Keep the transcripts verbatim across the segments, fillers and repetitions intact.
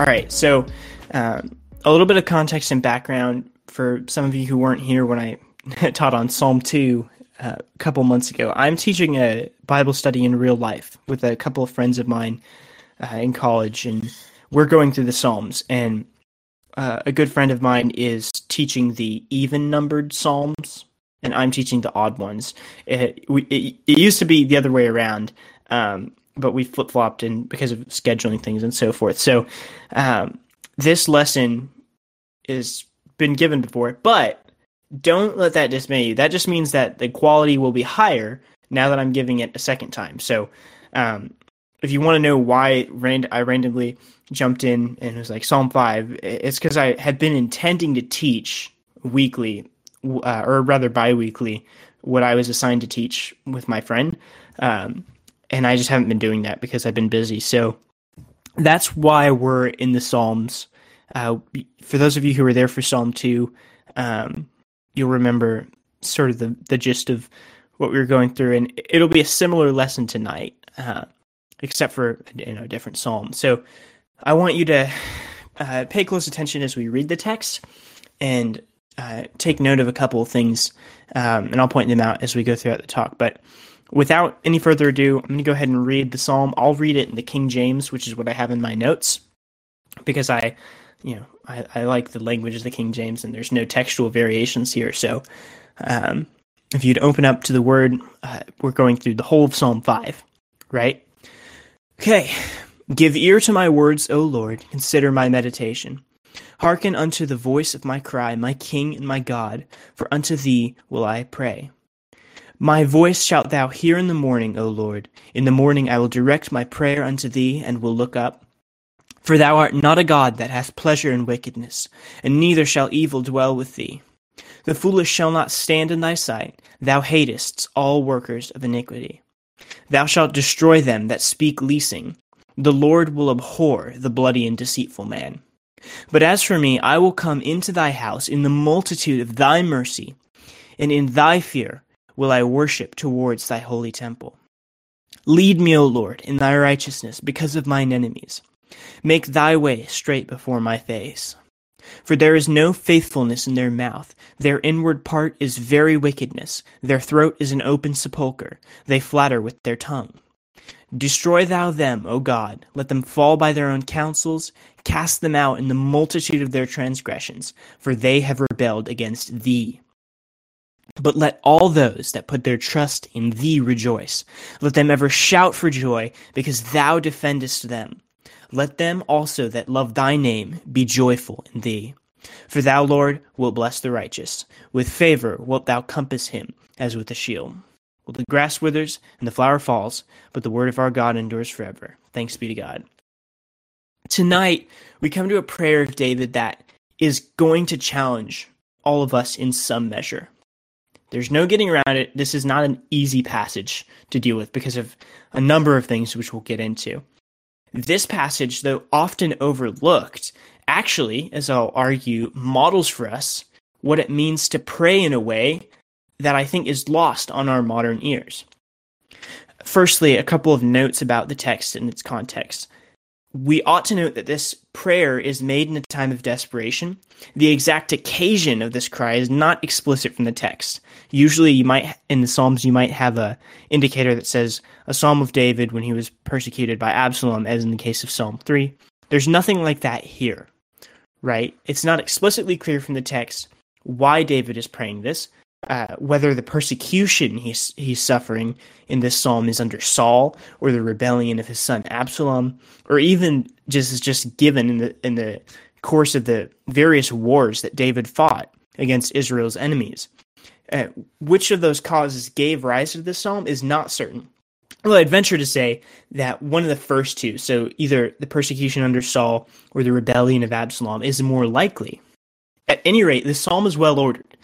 All right, so uh, a little bit of context and background for some of you who weren't here when I taught on Psalm two uh, a couple months ago. I'm teaching a Bible study in real life with a couple of friends of mine uh, in college, and we're going through the Psalms. And uh, a good friend of mine is teaching the even-numbered Psalms, and I'm teaching the odd ones. It, we, it, it used to be the other way around, um, but we flip-flopped in because of scheduling things and so forth. So um, this lesson has been given before, but don't let that dismay you. That just means that the quality will be higher now that I'm giving it a second time. So um, if you want to know why rand- I randomly jumped in and was like Psalm five, it's because I had been intending to teach weekly, uh, or rather bi-weekly, what I was assigned to teach with my friend. Um And I just haven't been doing that because I've been busy. So that's why we're in the Psalms. Uh, for those of you who were there for Psalm two, um, you'll remember sort of the, the gist of what we were going through. And it'll be a similar lesson tonight, uh, except for, you know, a different psalm. So I want you to uh, pay close attention as we read the text and uh, take note of a couple of things. Um, and I'll point them out as we go throughout the talk. But without any further ado, I'm going to go ahead and read the psalm. I'll read it in the King James, which is what I have in my notes, because I, you know, I, I like the language of the King James, and there's no textual variations here. So um, if you'd open up to the word, uh, we're going through the whole of Psalm five, right? Okay. Give ear to my words, O Lord. Consider my meditation. Hearken unto the voice of my cry, my King and my God, for unto thee will I pray. My voice shalt thou hear in the morning, O Lord. In the morning I will direct my prayer unto thee, and will look up. For thou art not a God that hath pleasure in wickedness, and neither shall evil dwell with thee. The foolish shall not stand in thy sight. Thou hatest all workers of iniquity. Thou shalt destroy them that speak leasing. The Lord will abhor the bloody and deceitful man. But as for me, I will come into thy house in the multitude of thy mercy, and in thy fear will I worship towards thy holy temple. Lead me, O Lord, in thy righteousness because of mine enemies. Make thy way straight before my face. For there is no faithfulness in their mouth. Their inward part is very wickedness. Their throat is an open sepulchre. They flatter with their tongue. Destroy thou them, O God. Let them fall by their own counsels. Cast them out in the multitude of their transgressions, for they have rebelled against thee. But let all those that put their trust in thee rejoice. Let them ever shout for joy, because thou defendest them. Let them also that love thy name be joyful in thee. For thou, Lord, wilt bless the righteous. With favor wilt thou compass him, as with a shield. Well, the grass withers and the flower falls, but the word of our God endures forever. Thanks be to God. Tonight, we come to a prayer of David that is going to challenge all of us in some measure. There's no getting around it. This is not an easy passage to deal with because of a number of things which we'll get into. This passage, though often overlooked, actually, as I'll argue, models for us what it means to pray in a way that I think is lost on our modern ears. Firstly, a couple of notes about the text and its context. We ought to note that this prayer is made in a time of desperation. The exact occasion of this cry is not explicit from the text. Usually you might, in the Psalms, you might have a indicator that says a Psalm of David when he was persecuted by Absalom, as in the case of Psalm three. There's nothing like that here, right? It's not explicitly clear from the text why David is praying this, uh, whether the persecution he's, he's suffering in this Psalm is under Saul or the rebellion of his son Absalom, or even just is just given in the, in the course of the various wars that David fought against Israel's enemies. Uh, which of those causes gave rise to this psalm is not certain. Well, I'd venture to say that one of the first two, so either the persecution under Saul or the rebellion of Absalom, is more likely. At any rate, the psalm is well ordered.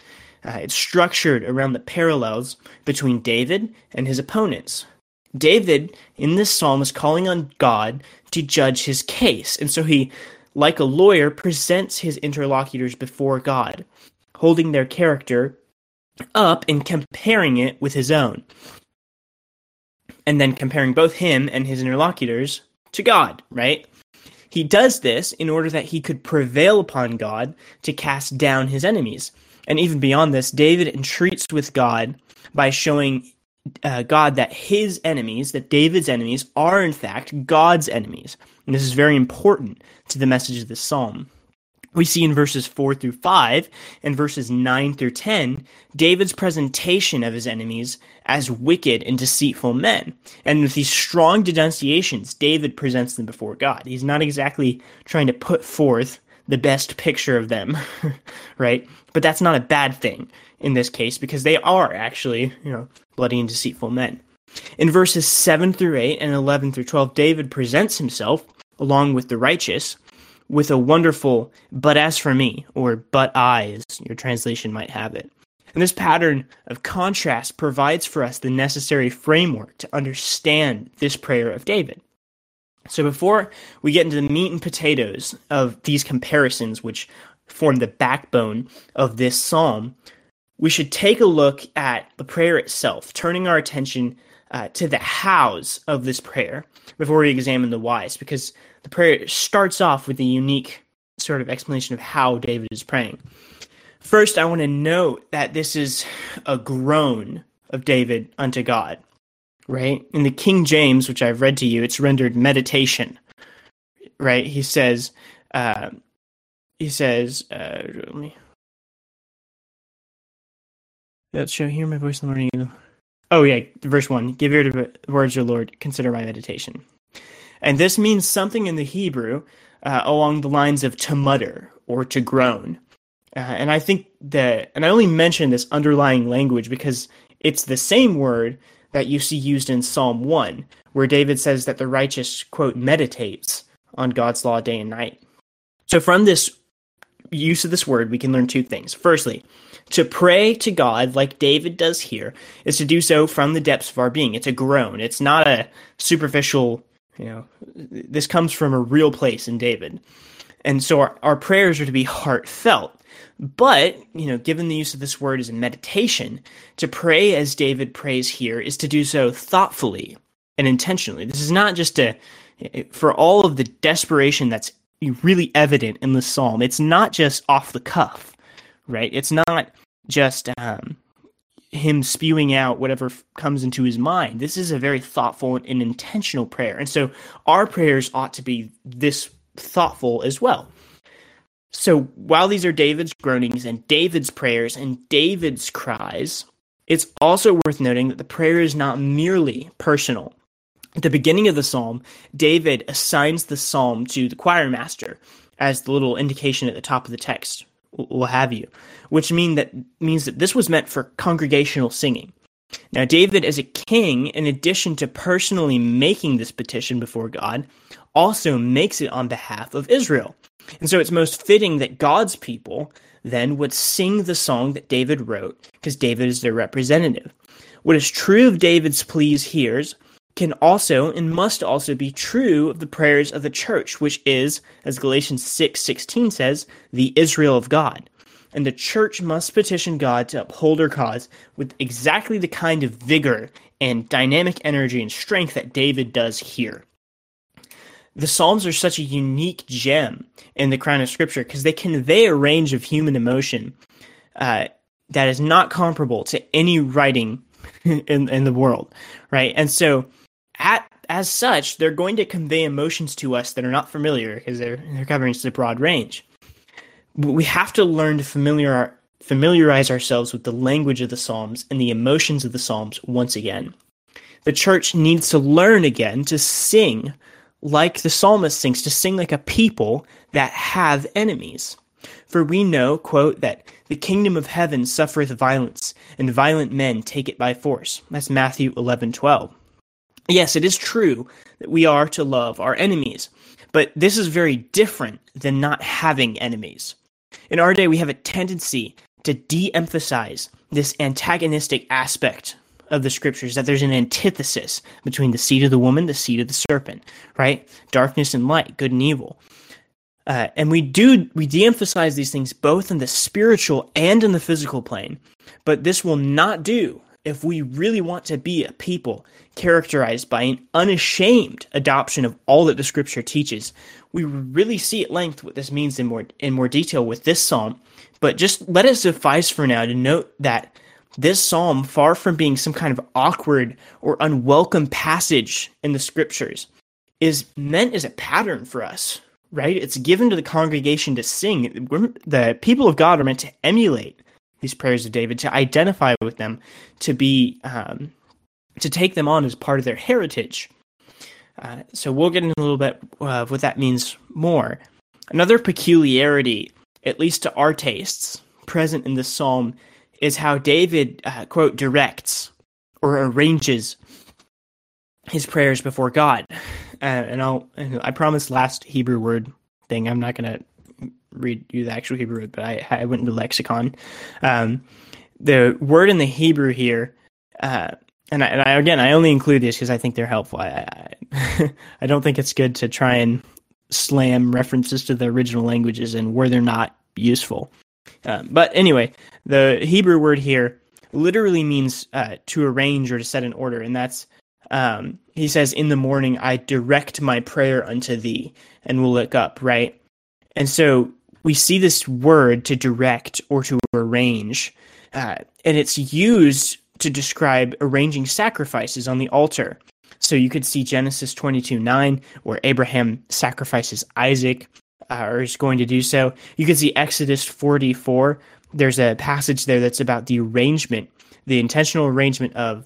Uh, it's structured around the parallels between David and his opponents. David, in this psalm, is calling on God to judge his case, and so he, like a lawyer, presents his interlocutors before God, holding their character up and comparing it with his own, and then comparing both him and his interlocutors to God, right? He does this in order that he could prevail upon God to cast down his enemies. And even beyond this, David entreats with God by showing uh, God that his enemies, that David's enemies, are in fact God's enemies. And this is very important to the message of this psalm. We see in verses four through five and verses nine through ten, David's presentation of his enemies as wicked and deceitful men. And with these strong denunciations, David presents them before God. He's not exactly trying to put forth the best picture of them, right? But that's not a bad thing in this case, because they are actually, you know, bloody and deceitful men. In verses seven through eight and eleven through twelve, David presents himself, along with the righteous, with a wonderful, but as for me, or but I, as your translation might have it. And this pattern of contrast provides for us the necessary framework to understand this prayer of David. So before we get into the meat and potatoes of these comparisons, which form the backbone of this psalm, we should take a look at the prayer itself, turning our attention uh, to the hows of this prayer before we examine the whys, because the prayer starts off with a unique sort of explanation of how David is praying. First, I want to note that this is a groan of David unto God, right? In the King James, which I've read to you, it's rendered meditation, right? He says, uh, he says, uh, let me, that shall hear my voice in the morning. Oh yeah, verse one, give ear to the words of the Lord, consider my meditation. And this means something in the Hebrew uh, along the lines of to mutter or to groan. Uh, and I think that, and I only mention this underlying language because it's the same word that you see used in Psalm one, where David says that the righteous, quote, meditates on God's law day and night. So from this use of this word, we can learn two things. Firstly, to pray to God, like David does here, is to do so from the depths of our being. It's a groan. It's not a superficial, you know, this comes from a real place in David. And so our, our prayers are to be heartfelt. But, you know, given the use of this word as in meditation, to pray as David prays here is to do so thoughtfully and intentionally. This is not just a, for all of the desperation that's really evident in the psalm, it's not just off the cuff, right? It's not just um, him spewing out whatever comes into his mind. This is a very thoughtful and intentional prayer. And so our prayers ought to be this thoughtful as well. So while these are David's groanings and David's prayers and David's cries, it's also worth noting that the prayer is not merely personal. At the beginning of the psalm, David assigns the psalm to the choir master as the little indication at the top of the text, what have you, which mean that means that this was meant for congregational singing. Now, David, as a king, in addition to personally making this petition before God, also makes it on behalf of Israel. And so it's most fitting that God's people then would sing the song that David wrote, because David is their representative. What is true of David's pleas here can also and must also be true of the prayers of the church, which is, as Galatians six sixteen says, the Israel of God. And the church must petition God to uphold her cause with exactly the kind of vigor and dynamic energy and strength that David does here. The Psalms are such a unique gem in the crown of Scripture because they convey a range of human emotion uh, that is not comparable to any writing in, in the world, right? And so, at as such, they're going to convey emotions to us that are not familiar because they're, they're covering such a broad range. But we have to learn to familiar, familiarize ourselves with the language of the Psalms and the emotions of the Psalms once again. The church needs to learn again to sing like the psalmist sings, to sing like a people that have enemies. For we know, quote, that the kingdom of heaven suffereth violence, and violent men take it by force. That's Matthew eleven twelve. Yes, it is true that we are to love our enemies, but this is very different than not having enemies. In our day, we have a tendency to de-emphasize this antagonistic aspect of the scriptures, that there's an antithesis between the seed of the woman, the seed of the serpent, right? Darkness and light, good and evil. Uh, and we do, we de-emphasize these things both in the spiritual and in the physical plane, but this will not do if we really want to be a people characterized by an unashamed adoption of all that the Scripture teaches, we really see at length what this means in more in more detail with this psalm. But just let it suffice for now to note that this psalm, far from being some kind of awkward or unwelcome passage in the Scriptures, is meant as a pattern for us, right? It's given to the congregation to sing. We're, the people of God are meant to emulate these prayers of David, to identify with them, to be, um, to take them on as part of their heritage. Uh, so we'll get into a little bit of what that means more. Another peculiarity, at least to our tastes, present in this psalm is how David, uh, quote, directs or arranges his prayers before God. Uh, and I'll, I promised last Hebrew word thing, I'm not going to read you the actual Hebrew word, but I, I went into lexicon. Um, the word in the Hebrew here, uh, and, I, and I, again, I only include these because I think they're helpful. I, I, I don't think it's good to try and slam references to the original languages and where they're not useful. Uh, but anyway, the Hebrew word here literally means uh, to arrange or to set in order, and that's, um, he says, in the morning I direct my prayer unto thee, and will look up, right? And so we see this word to direct or to arrange, uh, and it's used to describe arranging sacrifices on the altar. So you could see Genesis twenty-two nine, where Abraham sacrifices Isaac, Uh, or is going to do so. You can see Exodus forty-four. There's a passage there that's about the arrangement, the intentional arrangement of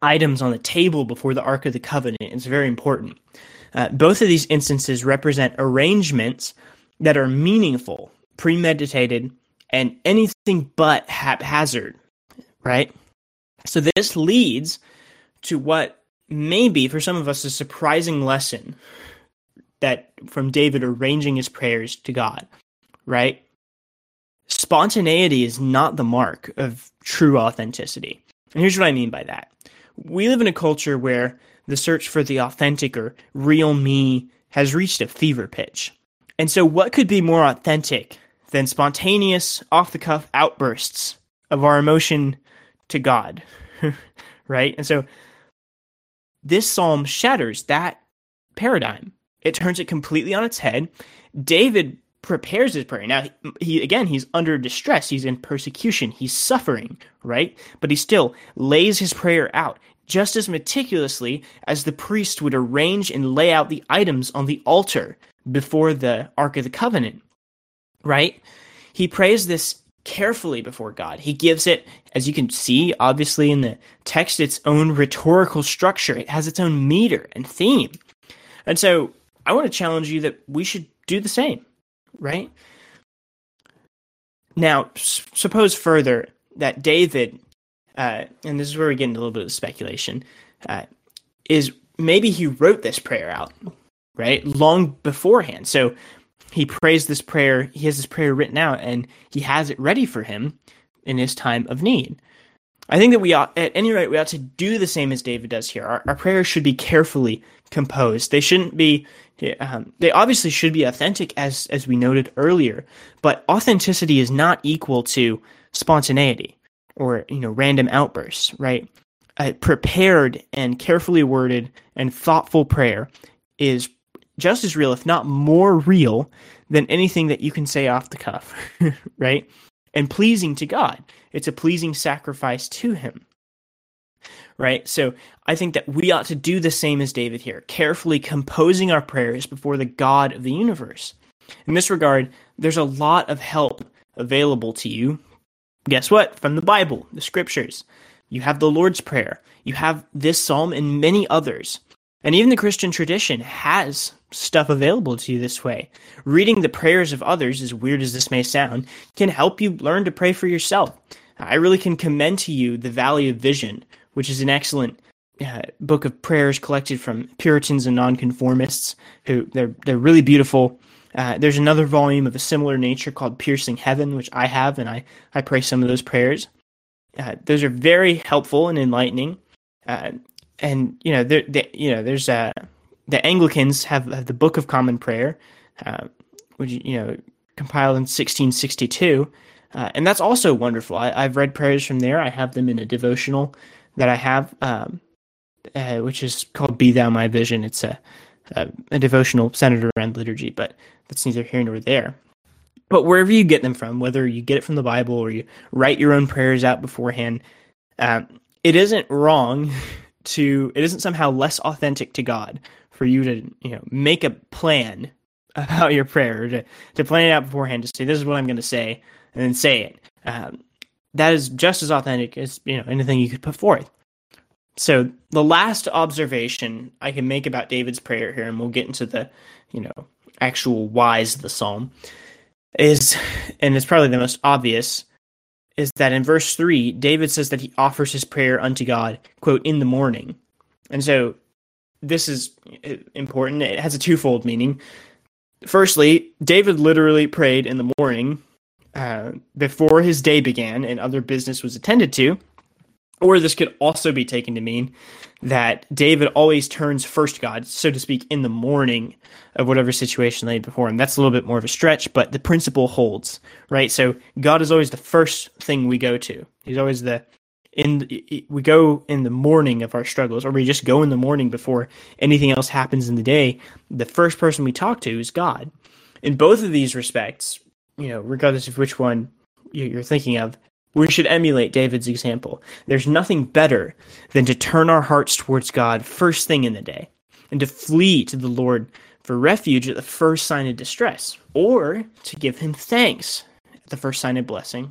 items on the table before the Ark of the Covenant. It's very important. Uh, both of these instances represent arrangements that are meaningful, premeditated, and anything but haphazard, right? So this leads to what may be, for some of us, a surprising lesson that from David arranging his prayers to God, right? Spontaneity is not the mark of true authenticity. And here's what I mean by that. We live in a culture where the search for the authentic or real me has reached a fever pitch. And so what could be more authentic than spontaneous, off-the-cuff outbursts of our emotion to God, right? And so this psalm shatters that paradigm. It turns it completely on its head. David prepares his prayer. Now, he again, he's under distress. He's in persecution. He's suffering, right? But he still lays his prayer out just as meticulously as the priest would arrange and lay out the items on the altar before the Ark of the Covenant, right? He prays this carefully before God. He gives it, as you can see, obviously in the text, its own rhetorical structure. It has its own meter and theme. And so I want to challenge you that we should do the same, right? Now, s- suppose further that David, uh, and this is where we get into a little bit of speculation, uh, is maybe he wrote this prayer out, right, long beforehand. So he prays this prayer, he has this prayer written out, and he has it ready for him in his time of need. I think that we ought, at any rate, we ought to do the same as David does here. Our, our prayers should be carefully composed. They shouldn't be, um, they obviously should be authentic as, as we noted earlier, but authenticity is not equal to spontaneity or, you know, random outbursts, right? A prepared and carefully worded and thoughtful prayer is just as real, if not more real, than anything that you can say off the cuff, right? And pleasing to God. It's a pleasing sacrifice to him, right? So I think that we ought to do the same as David here, carefully composing our prayers before the God of the universe. In this regard, there's a lot of help available to you. Guess what? From the Bible, the Scriptures. You have the Lord's Prayer. You have this psalm and many others. And even the Christian tradition has stuff available to you this way. Reading the prayers of others, as weird as this may sound, can help you learn to pray for yourself. I really can commend to you the Valley of Vision, which is an excellent uh, book of prayers collected from Puritans and nonconformists. Who they're they're really beautiful. Uh, there's another volume of a similar nature called Piercing Heaven, which I have, and I, I pray some of those prayers. Uh, those are very helpful and enlightening. Uh, And, you know, there, there, you know, there's uh, the Anglicans have, have the Book of Common Prayer, uh, which, you know, compiled in sixteen sixty-two. Uh, and that's also wonderful. I, I've read prayers from there. I have them in a devotional that I have, um, uh, which is called Be Thou My Vision. It's a, a, a devotional centered around liturgy, but that's neither here nor there. But wherever you get them from, whether you get it from the Bible or you write your own prayers out beforehand, um, it isn't wrong to, it isn't somehow less authentic to God for you to, you know, make a plan about your prayer, to, to plan it out beforehand, to say, this is what I'm going to say, and then say it. Um, that is just as authentic as, you know, anything you could put forth. So the last observation I can make about David's prayer here, and we'll get into the, you know, actual whys of the psalm, is, and it's probably the most obvious, is that in verse three, David says that he offers his prayer unto God, quote, in the morning. And so this is important. It has a twofold meaning. Firstly, David literally prayed in the morning, uh, before his day began and other business was attended to. Or this could also be taken to mean that David always turns first to God, so to speak, in the morning of whatever situation lay before him. That's a little bit more of a stretch, but the principle holds, right? So God is always the first thing we go to. He's always the in. We go in the morning of our struggles, or we just go in the morning before anything else happens in the day. The first person we talk to is God. In both of these respects, you know, regardless of which one you're thinking of, we should emulate David's example. There's nothing better than to turn our hearts towards God first thing in the day and to flee to the Lord for refuge at the first sign of distress, or to give him thanks at the first sign of blessing.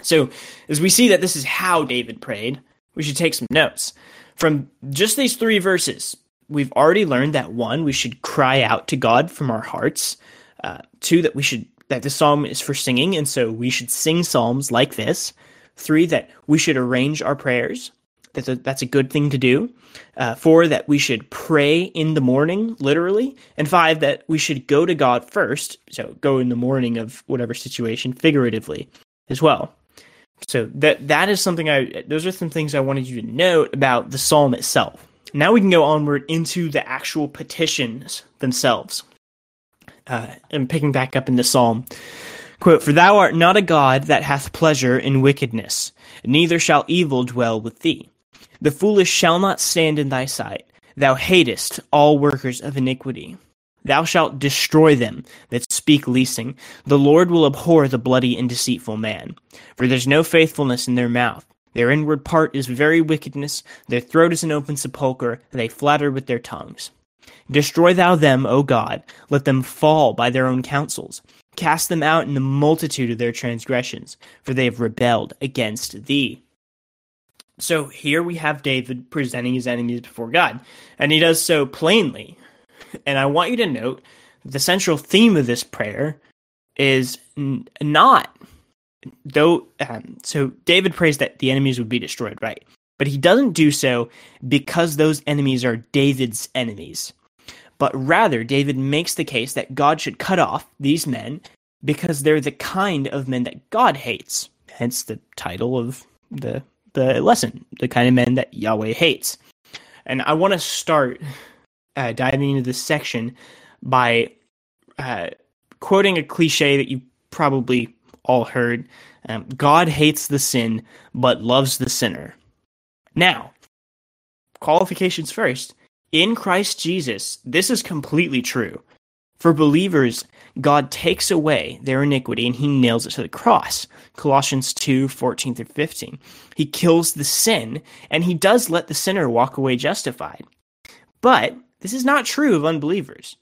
So as we see that this is how David prayed, we should take some notes. From just these three verses, we've already learned that, one, we should cry out to God from our hearts. Uh, two, that we should that the psalm is for singing, and so we should sing psalms like this. Three, that we should arrange our prayers. That's a, that's a good thing to do. Uh, four, that we should pray in the morning, literally. And five, that we should go to God first, so go in the morning of whatever situation, figuratively, as well. So that that is something I, those are some things I wanted you to note about the psalm itself. Now we can go onward into the actual petitions themselves. Uh, I'm picking back up in the psalm. Quote, "For thou art not a God that hath pleasure in wickedness, neither shall evil dwell with thee. The foolish shall not stand in thy sight. Thou hatest all workers of iniquity. Thou shalt destroy them that speak leasing. The Lord will abhor the bloody and deceitful man. For there's no faithfulness in their mouth. Their inward part is very wickedness. Their throat is an open sepulchre. They flatter with their tongues. Destroy thou them, O God. Let them fall by their own counsels. Cast them out in the multitude of their transgressions, for they have rebelled against thee." So here we have David presenting his enemies before God, and he does so plainly. And I want you to note the central theme of this prayer is n- not, though, um, so David prays that the enemies would be destroyed, right? But he doesn't do so because those enemies are David's enemies. But rather, David makes the case that God should cut off these men because they're the kind of men that God hates. Hence the title of the the lesson, the kind of men that Yahweh hates. And I want to start uh, diving into this section by uh, quoting a cliche that you probably all heard. Um, God hates the sin, but loves the sinner. Now, qualifications first. In Christ Jesus, this is completely true. For believers, God takes away their iniquity and he nails it to the cross. Colossians two, fourteen through fifteen. He kills the sin and he does let the sinner walk away justified. But this is not true of unbelievers.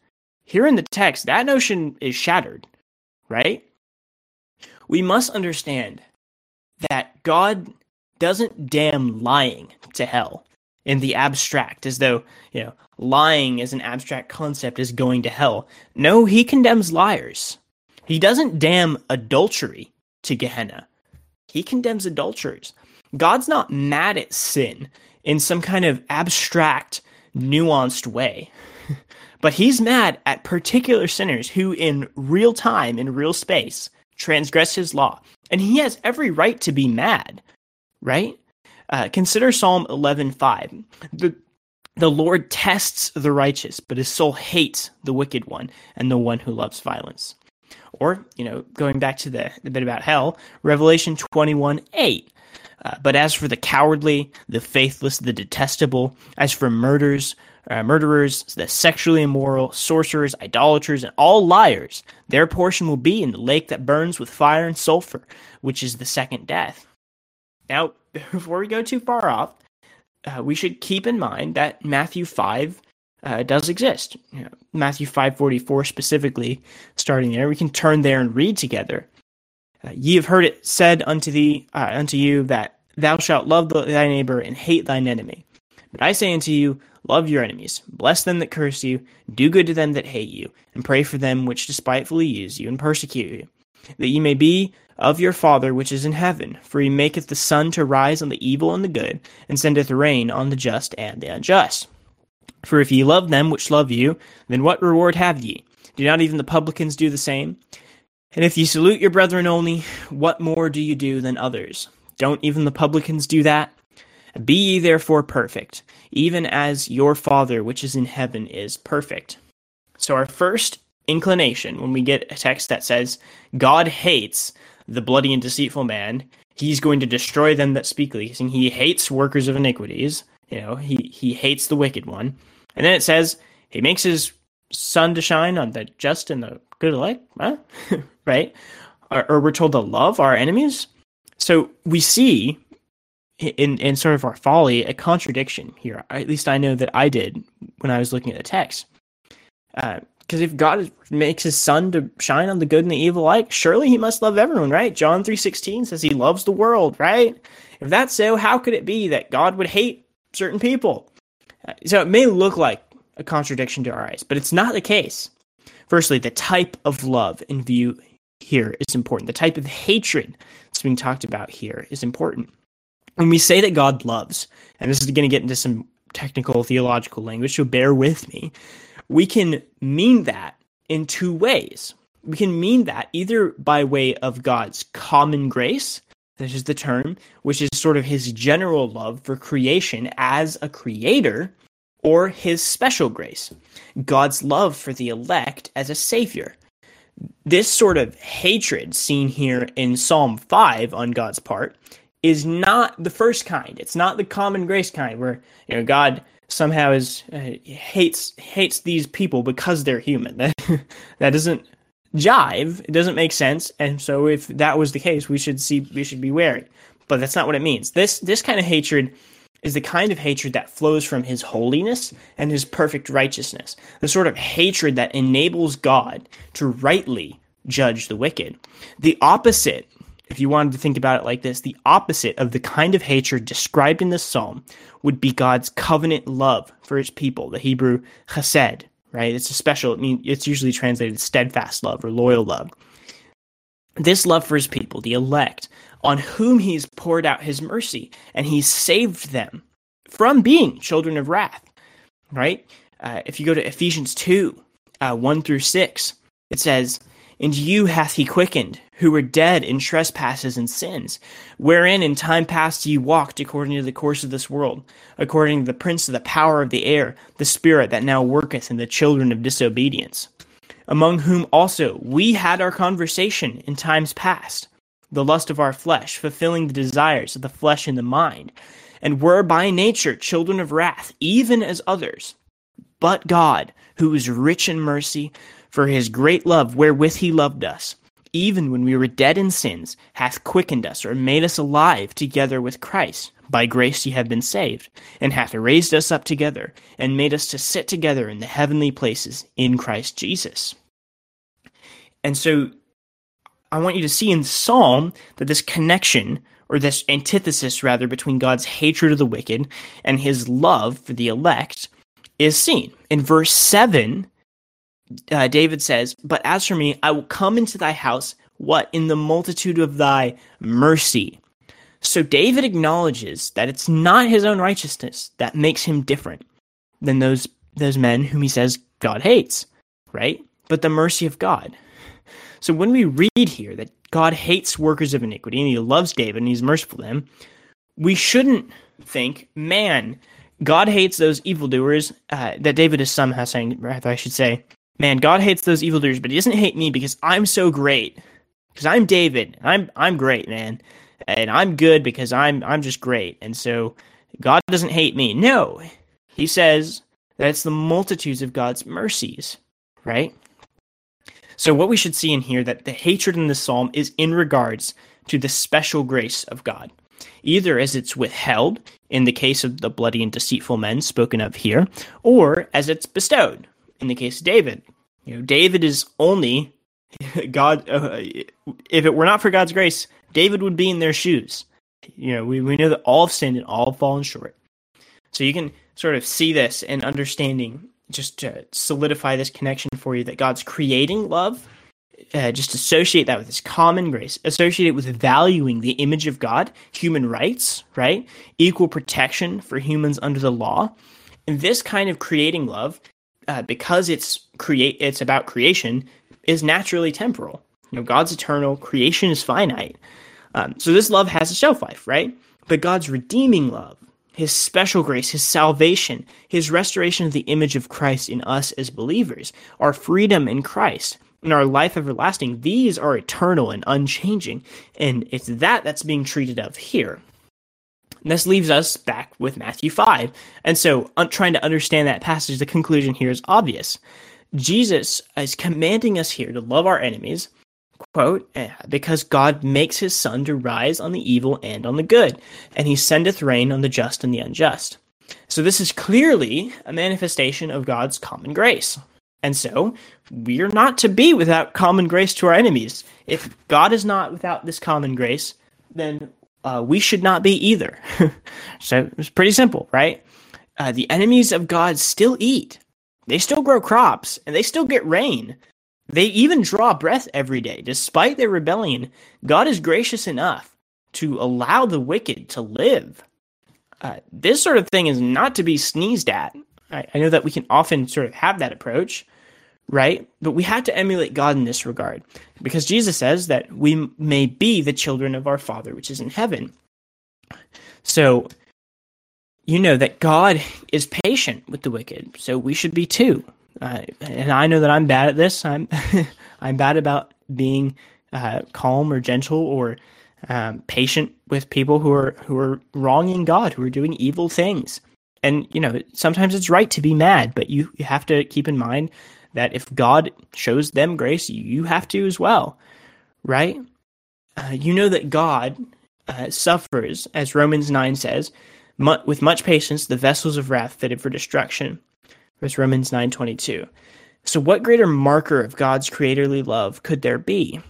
Here in the text, that notion is shattered, right? We must understand that God doesn't damn lying to hell in the abstract, as though, you know, lying as an abstract concept is going to hell. No, he condemns liars. He doesn't damn adultery to Gehenna. He condemns adulterers. God's not mad at sin in some kind of abstract, nuanced way. But he's mad at particular sinners who in real time, in real space, transgress his law. And he has every right to be mad. Right? Uh, consider Psalm eleven five. The, the Lord tests the righteous, but his soul hates the wicked one and the one who loves violence. Or, you know, going back to the, the bit about hell, Revelation twenty-one eight. Uh, but as for the cowardly, the faithless, the detestable, as for murders, uh, murderers, the sexually immoral, sorcerers, idolaters, and all liars, their portion will be in the lake that burns with fire and sulfur, which is the second death. Now, before we go too far off, uh, we should keep in mind that Matthew five uh, does exist. You know, Matthew five forty-four specifically, starting there, we can turn there and read together. Uh, Ye have heard it said unto thee, uh, unto you that thou shalt love thy neighbor and hate thine enemy. But I say unto you, love your enemies, bless them that curse you, do good to them that hate you, and pray for them which despitefully use you and persecute you, that ye may be of your Father which is in heaven. For he maketh the sun to rise on the evil and the good, and sendeth rain on the just and the unjust. For if ye love them which love you, then what reward have ye? Do not even the publicans do the same? And if ye salute your brethren only, what more do you do than others? Don't even the publicans do that? Be ye therefore perfect, even as your Father which is in heaven is perfect. So our first inclination, when we get a text that says, God hates the bloody and deceitful man, he's going to destroy them that speak least, and he hates workers of iniquities, you know, he, he hates the wicked one. And then it says, he makes his sun to shine on the just and the good alike, huh? Right? Or, or we're told to love our enemies. So we see in in sort of our folly a contradiction here. At least I know that I did when I was looking at the text. Uh, because if God makes his sun to shine on the good and the evil alike, surely he must love everyone, right? John three sixteen says he loves the world, right? If that's so, how could it be that God would hate certain people? Uh, so it may look like a contradiction to our eyes, but it's not the case. Firstly, the type of love in view here is important. The type of hatred that's being talked about here is important. When we say that God loves, and this is going to get into some technical theological language, so bear with me, we can mean that in two ways. We can mean that either by way of God's common grace, this is the term, which is sort of his general love for creation as a creator, or his special grace, God's love for the elect as a savior. This sort of hatred seen here in Psalm five on God's part is not the first kind. It's not the common grace kind where, you know, God somehow is uh, hates hates these people because they're human. That, that doesn't jive. It doesn't make sense. And so if that was the case, we should see we should be wary. But that's not what it means. This this kind of hatred is the kind of hatred that flows from his holiness and his perfect righteousness, the sort of hatred that enables God to rightly judge the wicked. The opposite, if you wanted to think about it like this, the opposite of the kind of hatred described in this psalm would be God's covenant love for his people, the Hebrew chesed, right? It's a special, I mean, it's usually translated steadfast love or loyal love. This love for his people, the elect, on whom he's poured out his mercy, and he's saved them from being children of wrath, right? Uh, if you go to Ephesians two, uh, one through six, it says, And you hath he quickened, who were dead in trespasses and sins, wherein in time past ye walked according to the course of this world, according to the prince of the power of the air, the spirit that now worketh in the children of disobedience, among whom also we had our conversation in times past, the lust of our flesh, fulfilling the desires of the flesh and the mind, and were by nature children of wrath, even as others. But God, who is rich in mercy, for his great love wherewith he loved us, even when we were dead in sins, hath quickened us, or made us alive together with Christ. By grace ye have been saved, and hath raised us up together, and made us to sit together in the heavenly places in Christ Jesus. And so, I want you to see in Psalm that this connection, or this antithesis rather, between God's hatred of the wicked and his love for the elect is seen. In verse seven, uh, David says, But as for me, I will come into thy house, what? In the multitude of thy mercy. So David acknowledges that it's not his own righteousness that makes him different than those, those men whom he says God hates, right? But the mercy of God. So when we read here that God hates workers of iniquity and he loves David and he's merciful to them, we shouldn't think, man, God hates those evildoers, uh, that David is somehow saying, rather I should say, man, God hates those evildoers, but he doesn't hate me because I'm so great. Because I'm David. I'm I'm great, man. And I'm good because I'm I'm just great. And so God doesn't hate me. No. He says that it's the multitudes of God's mercies, right? So what we should see in here that the hatred in this psalm is in regards to the special grace of God, either as it's withheld in the case of the bloody and deceitful men spoken of here, or as it's bestowed in the case of David. You know, David is only God. Uh, if it were not for God's grace, David would be in their shoes. You know, we, we know that all have sinned and all have fallen short. So you can sort of see this and understanding, just to solidify this connection for you, that God's creating love. Uh, just associate that with his common grace. Associate it with valuing the image of God, human rights, right? Equal protection for humans under the law. And this kind of creating love, uh, because it's create, it's about creation, is naturally temporal. You know, God's eternal, creation is finite. Um, so this love has a shelf life, right? But God's redeeming love, his special grace, his salvation, his restoration of the image of Christ in us as believers, our freedom in Christ, in our life everlasting, these are eternal and unchanging. And it's that that's being treated of here. And this leaves us back with Matthew five. And so un- trying to understand that passage, the conclusion here is obvious. Jesus is commanding us here to love our enemies, quote, because God makes his sun to rise on the evil and on the good, and he sendeth rain on the just and the unjust. So this is clearly a manifestation of God's common grace. And so, we are not to be without common grace to our enemies. If God is not without this common grace, then uh, we should not be either. So, it's pretty simple, right? Uh, the enemies of God still eat. They still grow crops, and they still get rain. They even draw breath every day. Despite their rebellion, God is gracious enough to allow the wicked to live. Uh, this sort of thing is not to be sneezed at. I, I know that we can often sort of have that approach, right? But we have to emulate God in this regard, because Jesus says that we may be the children of our Father, which is in heaven. So, you know that God is patient with the wicked, so we should be too. Uh, and I know that I'm bad at this. I'm I'm bad about being uh, calm or gentle or um, patient with people who are who are wronging God, who are doing evil things. And, you know, sometimes it's right to be mad, but you, you have to keep in mind that if God shows them grace, you have to as well, right? Uh, you know that God uh, suffers, as Romans nine says, mu- with much patience, the vessels of wrath fitted for destruction. That's Romans nine twenty-two. So what greater marker of God's creatorly love could there be?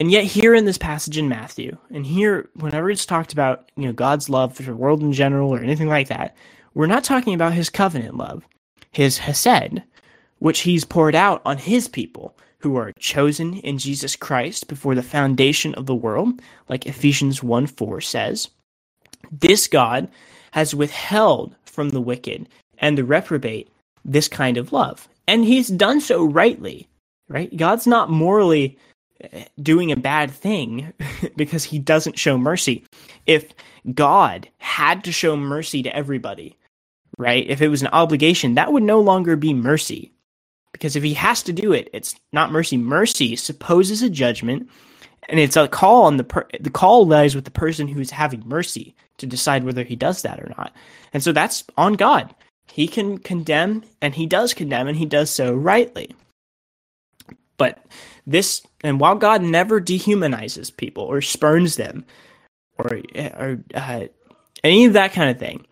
And yet here in this passage in Matthew, and here whenever it's talked about, you know, God's love for the world in general or anything like that, we're not talking about his covenant love, his hesed, which he's poured out on his people who are chosen in Jesus Christ before the foundation of the world, like Ephesians one four says. This God has withheld from the wicked and the reprobate this kind of love. And he's done so rightly, right? God's not morally doing a bad thing because he doesn't show mercy. If God had to show mercy to everybody, right? If it was an obligation, that would no longer be mercy. Because if he has to do it, it's not mercy. Mercy supposes a judgment, and it's a call on the per- the call lies with the person who's having mercy to decide whether he does that or not. And so that's on God. He can condemn, and he does condemn, and he does so rightly. But this, and while God never dehumanizes people or spurns them or, or uh, any of that kind of thing,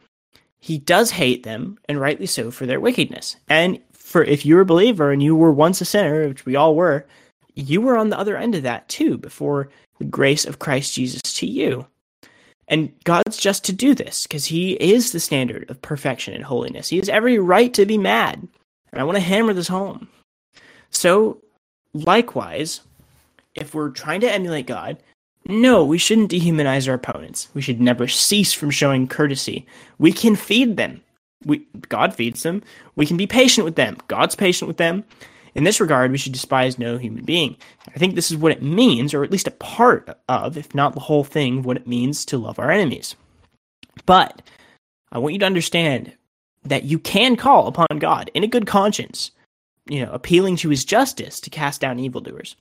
he does hate them, and rightly so, for their wickedness. And for if you're a believer and you were once a sinner, which we all were, you were on the other end of that too before the grace of Christ Jesus to you. And God's just to do this because he is the standard of perfection and holiness. He has every right to be mad. And I want to hammer this home. So, likewise, if we're trying to emulate God, no, we shouldn't dehumanize our opponents. We should never cease from showing courtesy. We can feed them. We, God feeds them. We can be patient with them. God's patient with them. In this regard, we should despise no human being. I think this is what it means, or at least a part of, if not the whole thing, what it means to love our enemies. But I want you to understand that you can call upon God in a good conscience. you know, appealing to his justice to cast down evildoers,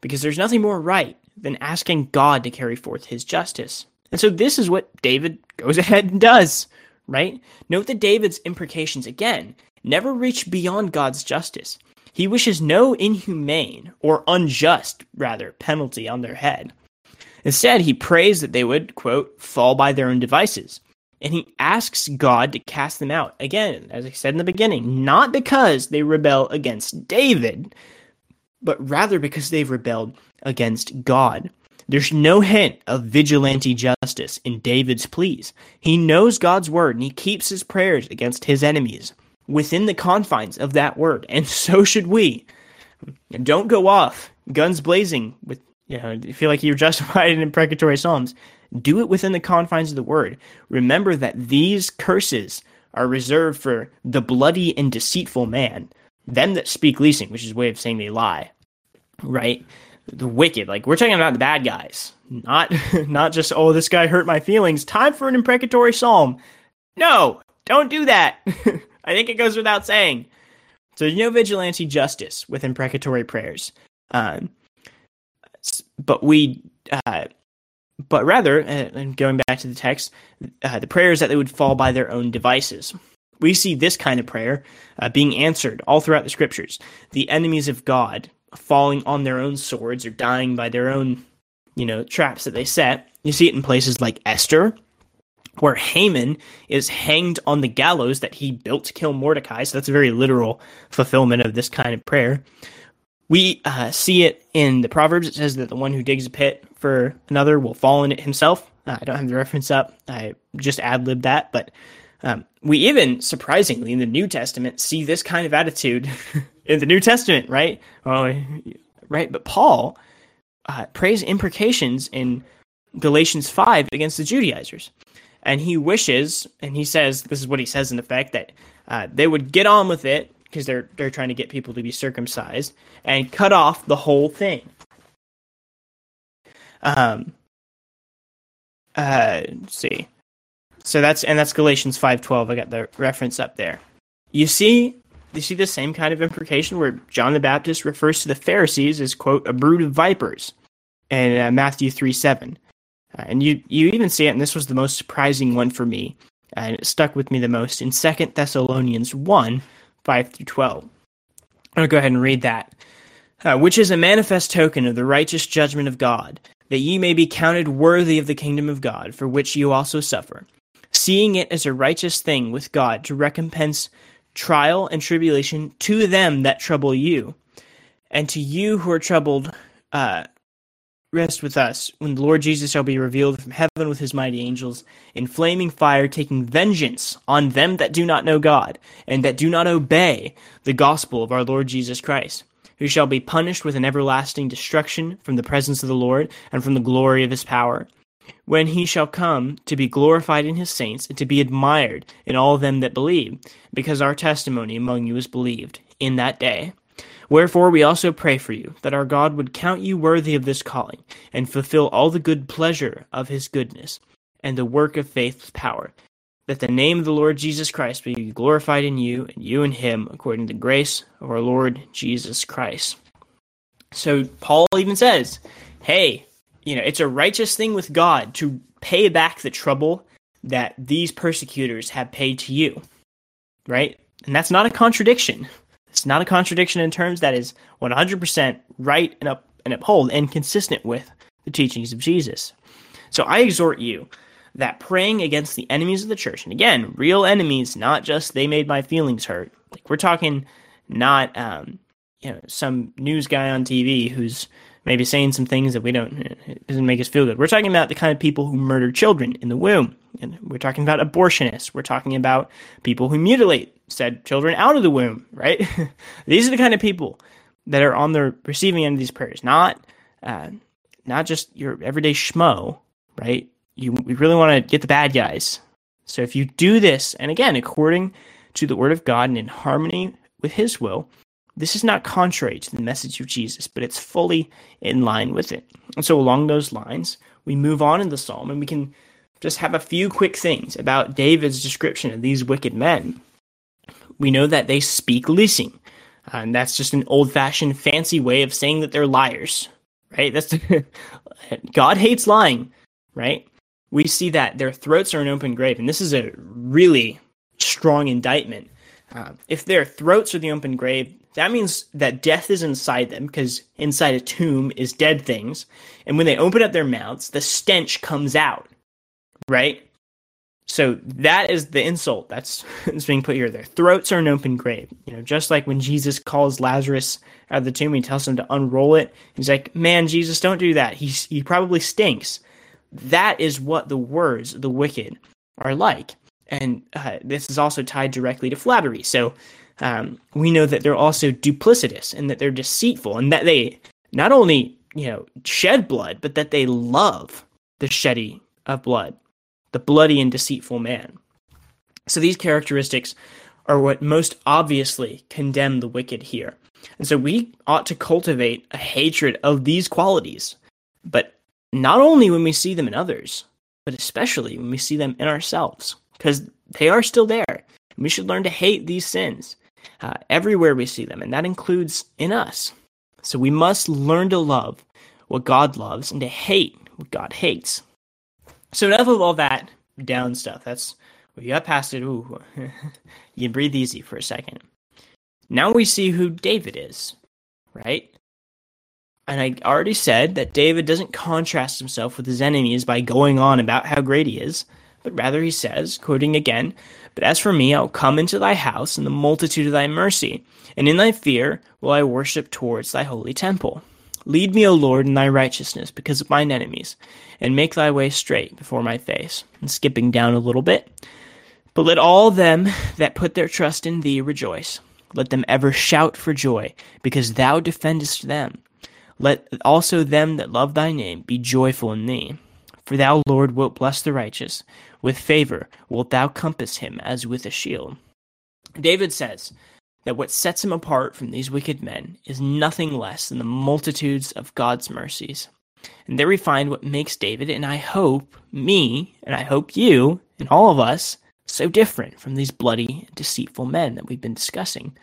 because there's nothing more right than asking God to carry forth his justice. And so this is what David goes ahead and does, right? Note that David's imprecations, again, never reach beyond God's justice. He wishes no inhumane, or unjust, rather, penalty on their head. Instead, he prays that they would, quote, fall by their own devices. And he asks God to cast them out. Again, as I said in the beginning, not because they rebel against David, but rather because they've rebelled against God. There's no hint of vigilante justice in David's pleas. He knows God's word, and he keeps his prayers against his enemies within the confines of that word, and so should we. Don't go off guns blazing with, you know, you feel like you're justified in imprecatory psalms. Do it within the confines of the word. Remember that these curses are reserved for the bloody and deceitful man, them that speak leasing, which is a way of saying they lie, right? The wicked, like we're talking about the bad guys, not not just, oh, this guy hurt my feelings, time for an imprecatory psalm. No, don't do that. I think it goes without saying. So there's no vigilante justice with imprecatory prayers. Um, but we... Uh, But rather, and going back to the text, uh, the prayers that they would fall by their own devices. We see this kind of prayer uh, being answered all throughout the scriptures. The enemies of God falling on their own swords or dying by their own, you know, traps that they set. You see it in places like Esther, where Haman is hanged on the gallows that he built to kill Mordecai. So that's a very literal fulfillment of this kind of prayer. We uh, see it in the Proverbs. It says that the one who digs a pit for another will fall in it himself. Uh, I don't have the reference up. I just ad-libbed that. But um, we even, surprisingly, in the New Testament, see this kind of attitude in the New Testament, right? Well, right. But Paul uh, prays imprecations in Galatians five against the Judaizers. And he wishes, and he says, this is what he says in effect, that uh, they would get on with it, because they're they're trying to get people to be circumcised, and cut off the whole thing. Um. Uh. Let's see. So that's and that's Galatians five twelve. I got the reference up there. You see, you see the same kind of imprecation where John the Baptist refers to the Pharisees as, quote, a brood of vipers, in uh, Matthew three seven, uh, and you you even see it. And this was the most surprising one for me, uh, and it stuck with me the most in Second Thessalonians one. five through twelve. I'll go ahead and read that. Uh, which is a manifest token of the righteous judgment of God, that ye may be counted worthy of the kingdom of God, for which you also suffer, seeing it as a righteous thing with God to recompense trial and tribulation to them that trouble you, and to you who are troubled, uh, rest with us, when the Lord Jesus shall be revealed from heaven with his mighty angels, in flaming fire, taking vengeance on them that do not know God, and that do not obey the gospel of our Lord Jesus Christ, who shall be punished with an everlasting destruction from the presence of the Lord, and from the glory of his power, when he shall come to be glorified in his saints, and to be admired in all them that believe, because our testimony among you is believed in that day. Wherefore we also pray for you, that our God would count you worthy of this calling, and fulfill all the good pleasure of his goodness, and the work of faith with power, that the name of the Lord Jesus Christ may be glorified in you, and you in him, according to the grace of our Lord Jesus Christ. So Paul even says, hey, you know, it's a righteous thing with God to pay back the trouble that these persecutors have paid to you, right? And that's not a contradiction. It's not a contradiction in terms that is one hundred percent right and up and uphold and consistent with the teachings of Jesus. So I exhort you that praying against the enemies of the church, and again, real enemies, not just they made my feelings hurt. Like we're talking not um, you know, some news guy on T V who's maybe saying some things that we don't, it doesn't make us feel good. We're talking about the kind of people who murder children in the womb. And we're talking about abortionists. We're talking about people who mutilate said children out of the womb, right? These are the kind of people that are on the receiving end of these prayers, not uh, not just your everyday schmo, right? You we really want to get the bad guys. So if you do this, and again, according to the word of God and in harmony with his will, this is not contrary to the message of Jesus, but it's fully in line with it. And so along those lines, we move on in the psalm, and we can just have a few quick things about David's description of these wicked men. We know that they speak leasing. And that's just an old-fashioned, fancy way of saying that they're liars, right? That's the, God hates lying, right? We see that their throats are an open grave, and this is a really strong indictment. Uh, if their throats are the open grave, that means that death is inside them, because inside a tomb is dead things. And when they open up their mouths, the stench comes out, right? So that is the insult that's, that's being put here. Their throats are an open grave. You know, just like when Jesus calls Lazarus out of the tomb, he tells him to unroll it. He's like, man, Jesus, don't do that. He, he probably stinks. That is what the words of the wicked are like. And uh, this is also tied directly to flattery. So um, we know that they're also duplicitous and that they're deceitful and that they not only, you know, shed blood, but that they love the shedding of blood. The bloody and deceitful man. So these characteristics are what most obviously condemn the wicked here. And so we ought to cultivate a hatred of these qualities, but not only when we see them in others, but especially when we see them in ourselves, because they are still there. And we should learn to hate these sins uh, everywhere we see them, and that includes in us. So we must learn to love what God loves and to hate what God hates. So enough of all that down stuff. That's, we got past it. Ooh, you breathe easy for a second. Now we see who David is, right? And I already said that David doesn't contrast himself with his enemies by going on about how great he is, but rather he says, quoting again, "But as for me, I'll come into thy house in the multitude of thy mercy, and in thy fear will I worship towards thy holy temple. Lead me, O Lord, in thy righteousness because of mine enemies, and make thy way straight before my face." And skipping down a little bit. "But let all them that put their trust in thee rejoice. Let them ever shout for joy, because thou defendest them. Let also them that love thy name be joyful in thee. For thou, Lord, wilt bless the righteous. With favor wilt thou compass him as with a shield." David says that what sets him apart from these wicked men is nothing less than the multitudes of God's mercies. And there we find what makes David, and I hope me, and I hope you, and all of us, so different from these bloody, deceitful men that we've been discussing.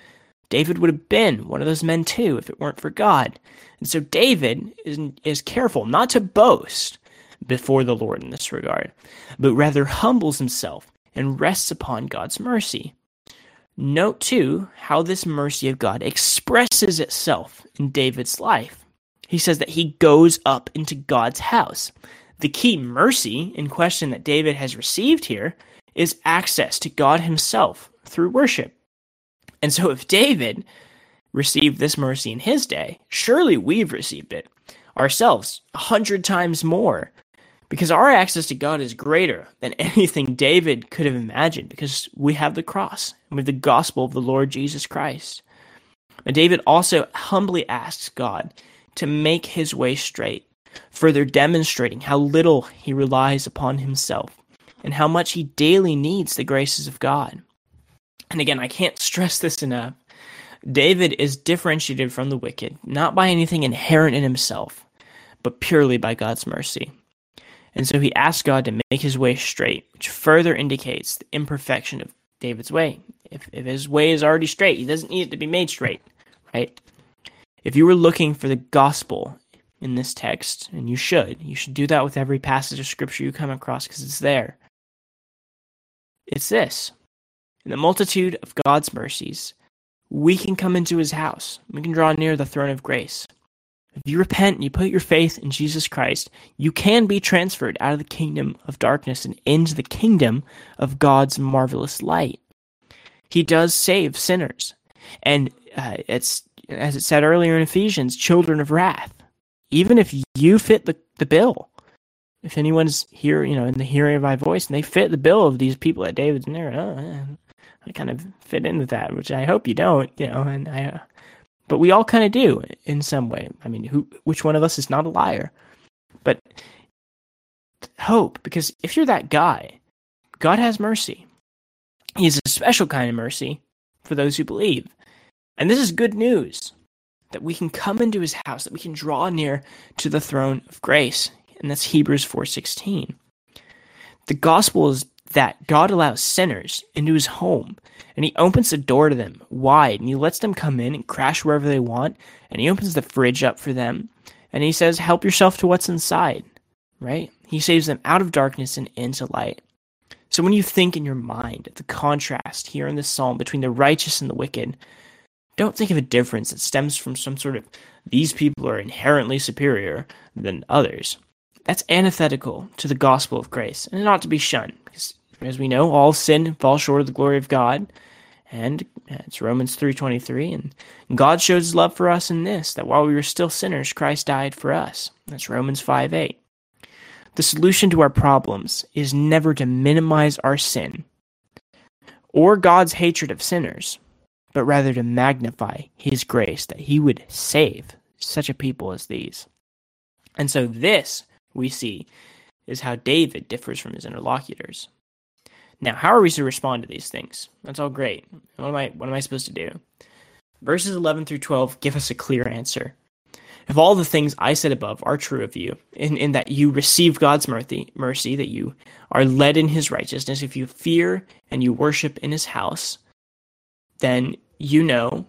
David would have been one of those men too, if it weren't for God. And so David is, is careful not to boast before the Lord in this regard, but rather humbles himself and rests upon God's mercy. Note, too, how this mercy of God expresses itself in David's life. He says that he goes up into God's house. The key mercy in question that David has received here is access to God himself through worship. And so if David received this mercy in his day, surely we've received it ourselves a hundred times more, because our access to God is greater than anything David could have imagined, because we have the cross and we have the gospel of the Lord Jesus Christ. But David also humbly asks God to make his way straight, further demonstrating how little he relies upon himself and how much he daily needs the graces of God. And again, I can't stress this enough. David is differentiated from the wicked, not by anything inherent in himself, but purely by God's mercy. And so he asks God to make his way straight, which further indicates the imperfection of David's way. If, if his way is already straight, he doesn't need it to be made straight, right? If you were looking for the gospel in this text, and you should, you should do that with every passage of scripture you come across because it's there. It's this. In the multitude of God's mercies, we can come into his house. We can draw near the throne of grace. If you repent and you put your faith in Jesus Christ, you can be transferred out of the kingdom of darkness and into the kingdom of God's marvelous light. He does save sinners. And uh, it's, as it said earlier in Ephesians, children of wrath. Even if you fit the, the bill, if anyone's here, you know, in the hearing of my voice, and they fit the bill of these people that David's near, oh, I kind of fit in with that, which I hope you don't, you know, and I... Uh, But we all kind of do in some way. I mean, who, which one of us is not a liar? But hope, because if you're that guy, God has mercy. He has a special kind of mercy for those who believe. And this is good news, that we can come into his house, that we can draw near to the throne of grace. And that's Hebrews four sixteen. The gospel is that God allows sinners into his home, and he opens the door to them wide, and he lets them come in and crash wherever they want, and he opens the fridge up for them, and he says, help yourself to what's inside, right? He saves them out of darkness and into light. So when you think in your mind, the contrast here in this psalm between the righteous and the wicked, don't think of a difference that stems from some sort of, these people are inherently superior than others. That's antithetical to the gospel of grace, and it ought to be shunned, because as we know, all sin falls short of the glory of God, and it's Romans three twenty-three, and God shows his love for us in this, that while we were still sinners, Christ died for us. That's Romans five eight. The solution to our problems is never to minimize our sin or God's hatred of sinners, but rather to magnify his grace that he would save such a people as these. And so this, we see, is how David differs from his interlocutors. Now, how are we to respond to these things? That's all great. What am I, what am I supposed to do? Verses eleven through twelve give us a clear answer. If all the things I said above are true of you, in, in that you receive God's mercy, mercy, that you are led in his righteousness, if you fear and you worship in his house, then you know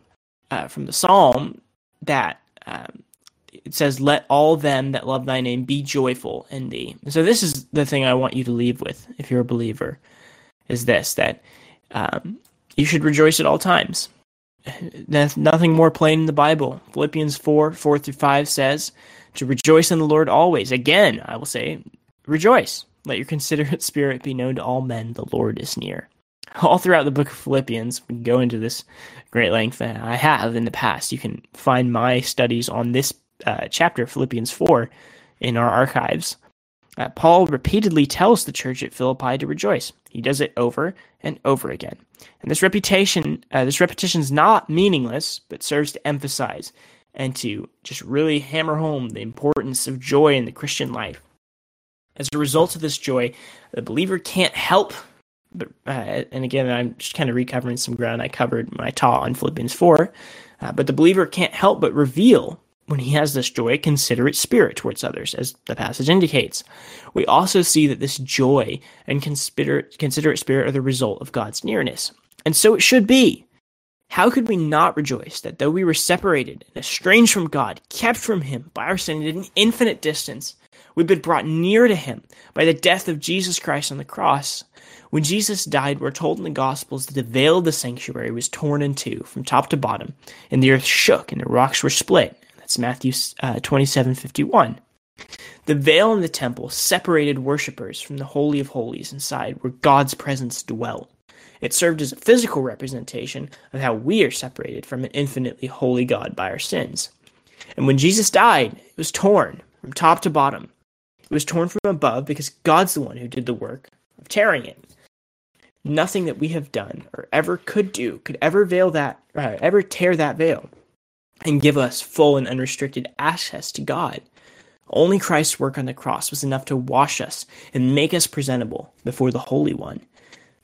uh, from the psalm that um, it says, let all them that love thy name be joyful in thee. And so this is the thing I want you to leave with, if you're a believer, is this, that um, you should rejoice at all times. There's nothing more plain in the Bible. Philippians four, four through five says, to rejoice in the Lord always. Again, I will say, rejoice. Let your considerate spirit be known to all men. The Lord is near. All throughout the book of Philippians, we can go into this great length, and I have in the past. You can find my studies on this uh, chapter, Philippians four, in our archives. Uh, Paul repeatedly tells the church at Philippi to rejoice. He does it over and over again. And this repetition, uh, this repetition is not meaningless, but serves to emphasize and to just really hammer home the importance of joy in the Christian life. As a result of this joy, the believer can't help but, uh, and again, I'm just kind of recovering some ground I covered when I taught on Philippians four, uh, but the believer can't help but reveal, when he has this joy, a considerate spirit towards others, as the passage indicates. We also see that this joy and considerate, considerate spirit are the result of God's nearness. And so it should be. How could we not rejoice that though we were separated and estranged from God, kept from him by our sin at an infinite distance, we've been brought near to him by the death of Jesus Christ on the cross? When Jesus died, we're told in the Gospels that the veil of the sanctuary was torn in two from top to bottom, and the earth shook and the rocks were split. It's Matthew uh, twenty-seven fifty-one. The veil in the temple separated worshipers from the Holy of Holies inside, where God's presence dwelt. It served as a physical representation of how we are separated from an infinitely holy God by our sins. And when Jesus died, it was torn from top to bottom. It was torn from above because God's the one who did the work of tearing it. Nothing that we have done or ever could do could ever veil that, uh, ever tear that veil and give us full and unrestricted access to God. Only Christ's work on the cross was enough to wash us and make us presentable before the Holy One.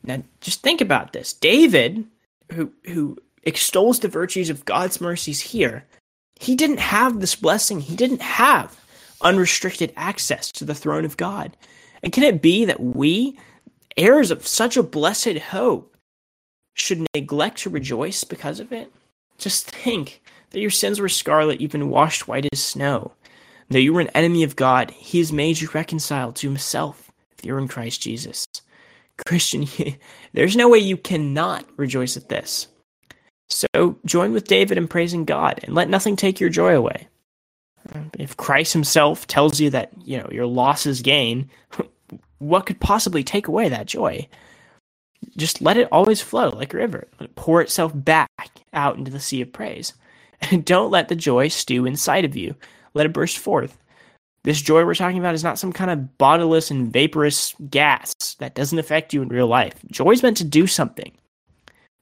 Now, just think about this. David, who who extols the virtues of God's mercies here, he didn't have this blessing. He didn't have unrestricted access to the throne of God. And can it be that we, heirs of such a blessed hope, should neglect to rejoice because of it? Just think. That your sins were scarlet, you've been washed white as snow. Though you were an enemy of God, he has made you reconciled to himself if you're in Christ Jesus. Christian, there's no way you cannot rejoice at this. So join with David in praising God, and let nothing take your joy away. If Christ himself tells you that, you know, your loss is gain, what could possibly take away that joy? Just let it always flow like a river. Let it pour itself back out into the sea of praise. And don't let the joy stew inside of you. Let it burst forth. This joy we're talking about is not some kind of bodiless and vaporous gas that doesn't affect you in real life. Joy is meant to do something,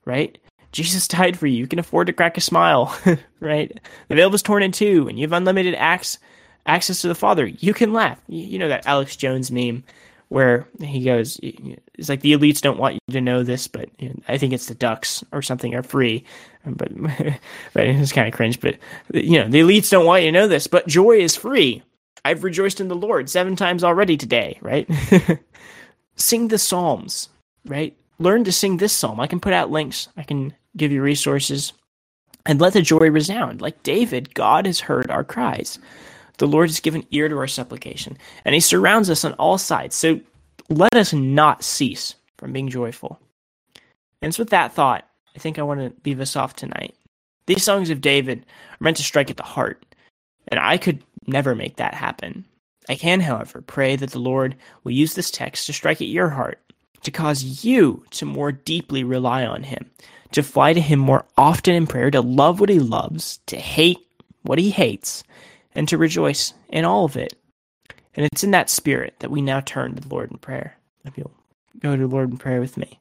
right? Jesus died for you. You can afford to crack a smile, right? The veil was torn in two, and you have unlimited access access to the Father. You can laugh. You know that Alex Jones meme where he goes, it's like, the elites don't want you to know this, but you know, I think it's the ducks or something are free. But, but it's kind of cringe, but you know, the elites don't want you to know this, but joy is free. I've rejoiced in the Lord seven times already today, right? Sing the Psalms, right? Learn to sing this psalm. I can put out links. I can give you resources. And let the joy resound. Like David, God has heard our cries. The Lord has given ear to our supplication. And he surrounds us on all sides. So let us not cease from being joyful. And it's with that thought, I think I want to leave us off tonight. These songs of David are meant to strike at the heart. And I could never make that happen. I can, however, pray that the Lord will use this text to strike at your heart, to cause you to more deeply rely on him, to fly to him more often in prayer, to love what he loves, to hate what he hates, and to rejoice in all of it. And it's in that spirit that we now turn to the Lord in prayer. If you'll go to the Lord in prayer with me.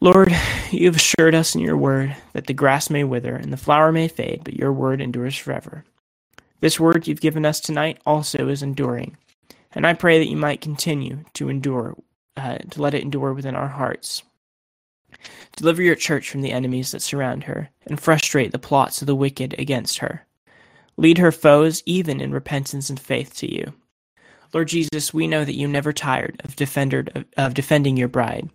Lord, you have assured us in your word that the grass may wither and the flower may fade, but your word endures forever. This word you've given us tonight also is enduring, and I pray that you might continue to endure, uh, to let it endure within our hearts. Deliver your church from the enemies that surround her, and frustrate the plots of the wicked against her. Lead her foes even in repentance and faith to you. Lord Jesus, we know that you never tired of, defender, of, of defending your bride.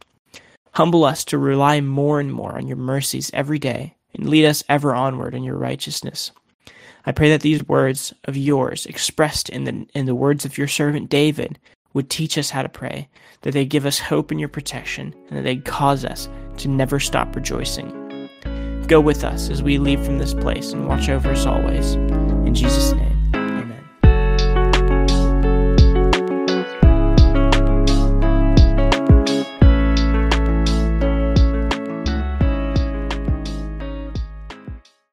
Humble us to rely more and more on your mercies every day, and lead us ever onward in your righteousness. I pray that these words of yours, expressed in the in the words of your servant David, would teach us how to pray, that they give us hope in your protection, and that they cause us to never stop rejoicing. Go with us as we leave from this place and watch over us always. In Jesus' name.